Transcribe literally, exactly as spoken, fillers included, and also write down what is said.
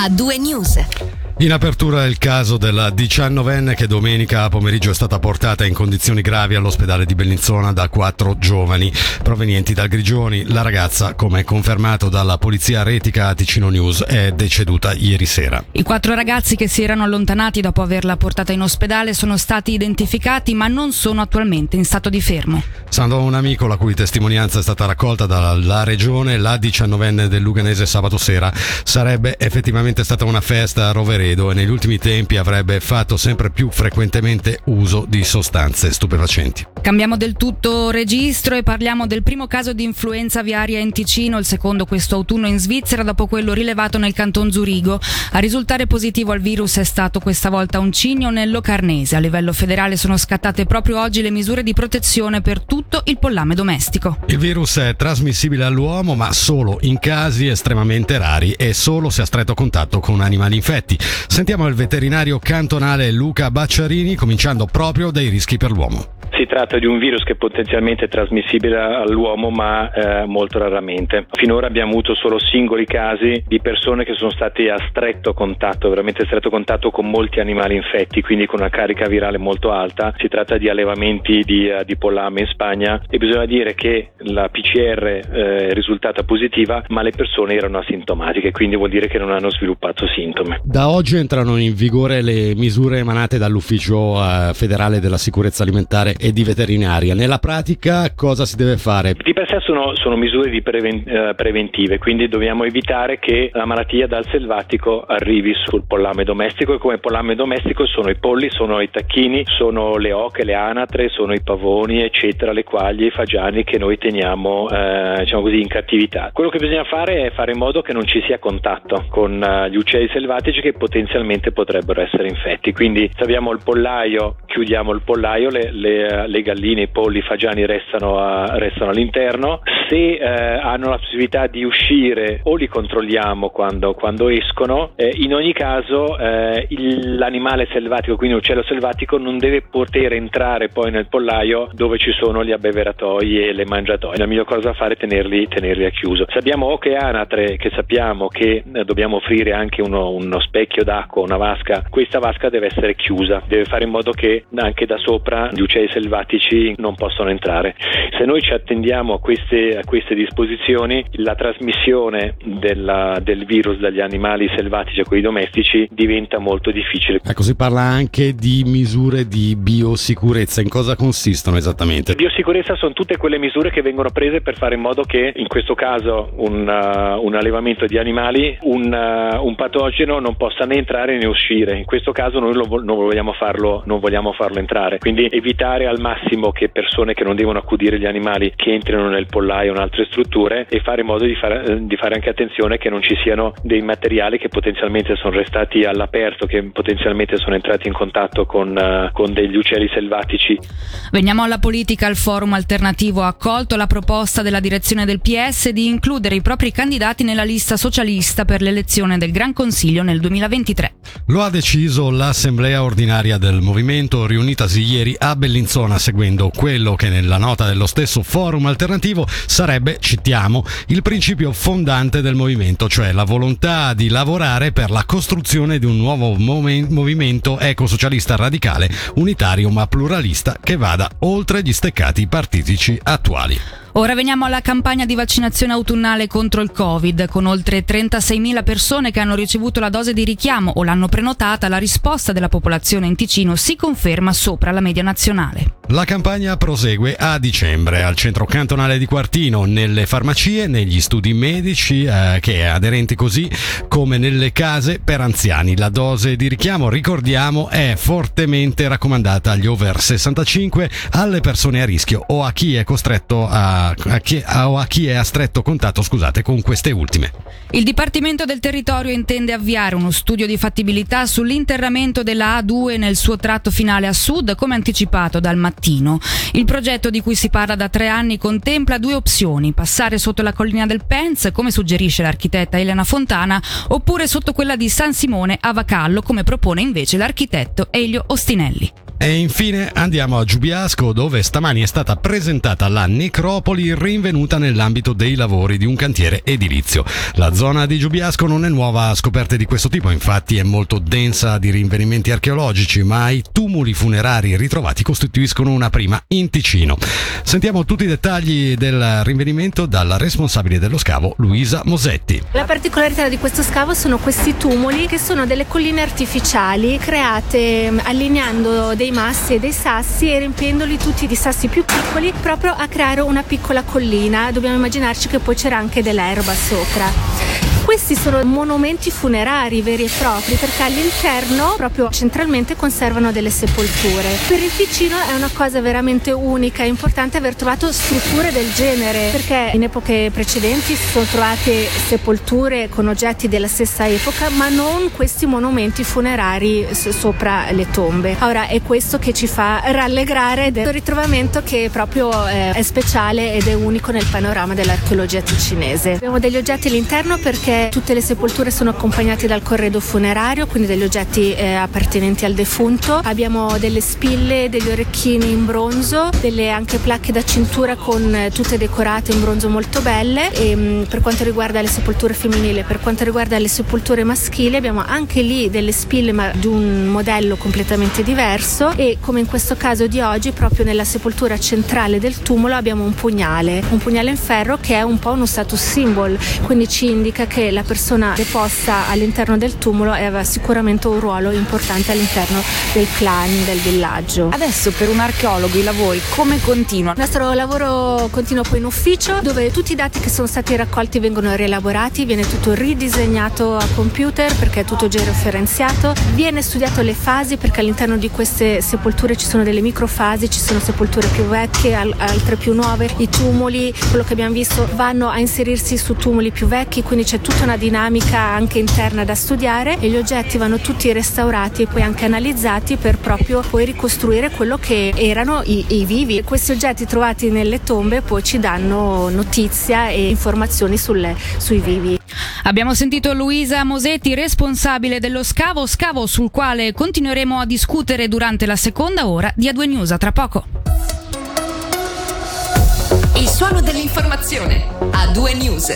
A due News. In apertura il caso della diciannovenne che domenica pomeriggio è stata portata in condizioni gravi all'ospedale di Bellinzona da quattro giovani provenienti dal Grigioni. La ragazza, come confermato dalla polizia retica a Ticino News, è deceduta ieri sera. I quattro ragazzi che si erano allontanati dopo averla portata in ospedale sono stati identificati, ma non sono attualmente in stato di fermo. Secondo un amico, la cui testimonianza è stata raccolta dalla regione, la diciannovenne del Luganese sabato sera sarebbe effettivamente stata una festa a Rovereto e negli ultimi tempi avrebbe fatto sempre più frequentemente uso di sostanze stupefacenti. Cambiamo del tutto registro e parliamo del primo caso di influenza aviaria in Ticino, il secondo questo autunno in Svizzera dopo quello rilevato nel canton Zurigo. A risultare positivo al virus è stato questa volta un cigno nel Locarnese. A livello federale sono scattate proprio oggi le misure di protezione per tutto il pollame domestico. Il virus è trasmissibile all'uomo, ma solo in casi estremamente rari e solo se a stretto contatto con animali infetti. Sentiamo il veterinario cantonale Luca Bacciarini, cominciando proprio dai rischi per l'uomo. Si tratta di un virus che è potenzialmente trasmissibile all'uomo, ma eh, molto raramente. Finora abbiamo avuto solo singoli casi di persone che sono stati a stretto contatto, veramente stretto contatto con molti animali infetti, quindi con una carica virale molto alta. Si tratta di allevamenti di, di pollame in Spagna e bisogna dire che la P C R eh, è risultata positiva, ma le persone erano asintomatiche, quindi vuol dire che non hanno sviluppato sintomi. Da oggi entrano in vigore le misure emanate dall'Ufficio eh, federale della sicurezza alimentare e di veterinaria. Nella pratica cosa si deve fare? Di per sé sono, sono misure di preven- eh, preventive, quindi dobbiamo evitare che la malattia dal selvatico arrivi sul pollame domestico, e come pollame domestico sono i polli, sono i tacchini, sono le oche, le anatre, sono i pavoni, eccetera, le quaglie, i fagiani che noi teniamo eh, diciamo così in cattività. Quello che bisogna fare è fare in modo che non ci sia contatto con eh, gli uccelli selvatici che potenzialmente potrebbero essere infetti, quindi se abbiamo il pollaio chiudiamo il pollaio, le, le le galline, i polli, i fagiani restano, a, restano all'interno. Se eh, hanno la possibilità di uscire o li controlliamo quando, quando escono, eh, in ogni caso eh, il, l'animale selvatico, quindi l'uccello selvatico, non deve poter entrare poi nel pollaio dove ci sono gli abbeveratoi e le mangiatoie. La miglior cosa da fare è tenerli, tenerli a chiuso. Se abbiamo oche e anatre che sappiamo che eh, dobbiamo offrire anche uno, uno specchio d'acqua, una vasca, questa vasca deve essere chiusa, deve fare in modo che anche da sopra gli uccelli selvatici selvatici non possono entrare. Se noi ci attendiamo a queste, a queste disposizioni, la trasmissione della, del virus dagli animali selvatici a quelli domestici diventa molto difficile. Ecco, si parla anche di misure di biosicurezza. In cosa consistono esattamente? Biosicurezza sono tutte quelle misure che vengono prese per fare in modo che, in questo caso, un, uh, un allevamento di animali, un, uh, un patogeno non possa né entrare né uscire. In questo caso noi lo, non vogliamo farlo, non vogliamo farlo entrare. Quindi evitare al massimo che persone che non devono accudire gli animali che entrino nel pollaio o in altre strutture, e fare in modo di fare, di fare anche attenzione che non ci siano dei materiali che potenzialmente sono restati all'aperto, che potenzialmente sono entrati in contatto con, uh, con degli uccelli selvatici. Veniamo alla politica. Il forum alternativo ha accolto la proposta della direzione del P S di includere i propri candidati nella lista socialista per l'elezione del Gran Consiglio nel duemilaventitré. Lo ha deciso l'assemblea ordinaria del movimento, riunitasi ieri a Bellinzona, seguendo quello che nella nota dello stesso forum alternativo sarebbe, citiamo, il principio fondante del movimento, cioè la volontà di lavorare per la costruzione di un nuovo momen- movimento ecosocialista radicale, unitario ma pluralista, che vada oltre gli steccati partitici attuali. Ora veniamo alla campagna di vaccinazione autunnale contro il Covid. Con oltre trentaseimila persone che hanno ricevuto la dose di richiamo o l'hanno prenotata, la risposta della popolazione in Ticino si conferma sopra la media nazionale. La campagna prosegue a dicembre al centro cantonale di Quartino, nelle farmacie, negli studi medici eh, che è aderenti, così come nelle case per anziani. La dose di richiamo, ricordiamo, è fortemente raccomandata agli over sessantacinque, alle persone a rischio o a chi è costretto a, a, chi, a, a chi è a stretto contatto, scusate, con queste ultime. Il Dipartimento del Territorio intende avviare uno studio di fattibilità sull'interramento della A due nel suo tratto finale a sud, come anticipato dal mattino. Il progetto, di cui si parla da tre anni, contempla due opzioni: passare sotto la collina del Pens, come suggerisce l'architetta Elena Fontana, oppure sotto quella di San Simone a Vacallo, come propone invece l'architetto Elio Ostinelli. E infine andiamo a Giubiasco, dove stamani è stata presentata la necropoli rinvenuta nell'ambito dei lavori di un cantiere edilizio. La zona di Giubiasco non è nuova a scoperte di questo tipo, infatti è molto densa di rinvenimenti archeologici, ma i tumuli funerari ritrovati costituiscono una prima in Ticino. Sentiamo tutti i dettagli del rinvenimento dalla responsabile dello scavo, Luisa Mosetti. La particolarità di questo scavo sono questi tumuli, che sono delle colline artificiali create allineando dei massi e dei sassi e riempiendoli tutti di sassi più piccoli, proprio a creare una piccola collina. Dobbiamo immaginarci che poi c'era anche dell'erba sopra. Questi sono monumenti funerari veri e propri, perché all'interno, proprio centralmente, conservano delle sepolture. Per il Ticino è una cosa veramente unica, è importante aver trovato strutture del genere, perché in epoche precedenti si sono trovate sepolture con oggetti della stessa epoca, ma non questi monumenti funerari sopra le tombe. Ora è questo che ci fa rallegrare del ritrovamento, che proprio eh, è speciale ed è unico nel panorama dell'archeologia ticinese. Abbiamo degli oggetti all'interno, perché tutte le sepolture sono accompagnate dal corredo funerario, quindi degli oggetti eh, appartenenti al defunto. Abbiamo delle spille, degli orecchini in bronzo, delle anche placche da cintura con eh, tutte decorate in bronzo, molto belle. E, mh, per quanto riguarda le sepolture femminili, per quanto riguarda le sepolture maschili, abbiamo anche lì delle spille, ma di un modello completamente diverso. E come in questo caso di oggi, proprio nella sepoltura centrale del tumulo abbiamo un pugnale, un pugnale in ferro, che è un po' uno status symbol, quindi ci indica che la persona deposta all'interno del tumulo aveva sicuramente un ruolo importante all'interno del clan, del villaggio. Adesso per un archeologo i lavori come continuano? Il nostro lavoro continua poi in ufficio, dove tutti i dati che sono stati raccolti vengono rielaborati, viene tutto ridisegnato a computer perché è tutto georeferenziato, viene studiato le fasi, perché all'interno di queste sepolture ci sono delle microfasi, ci sono sepolture più vecchie, altre più nuove. I tumuli, quello che abbiamo visto, vanno a inserirsi su tumuli più vecchi, quindi c'è tutta una dinamica anche interna da studiare, e gli oggetti vanno tutti restaurati e poi anche analizzati per proprio poi ricostruire quello che erano i, i vivi. Questi oggetti trovati nelle tombe poi ci danno notizia e informazioni sulle, sui vivi. Abbiamo sentito Luisa Mosetti, responsabile dello scavo, scavo sul quale continueremo a discutere durante la seconda ora di A due News. A tra poco. Il suono dell'informazione. A due News.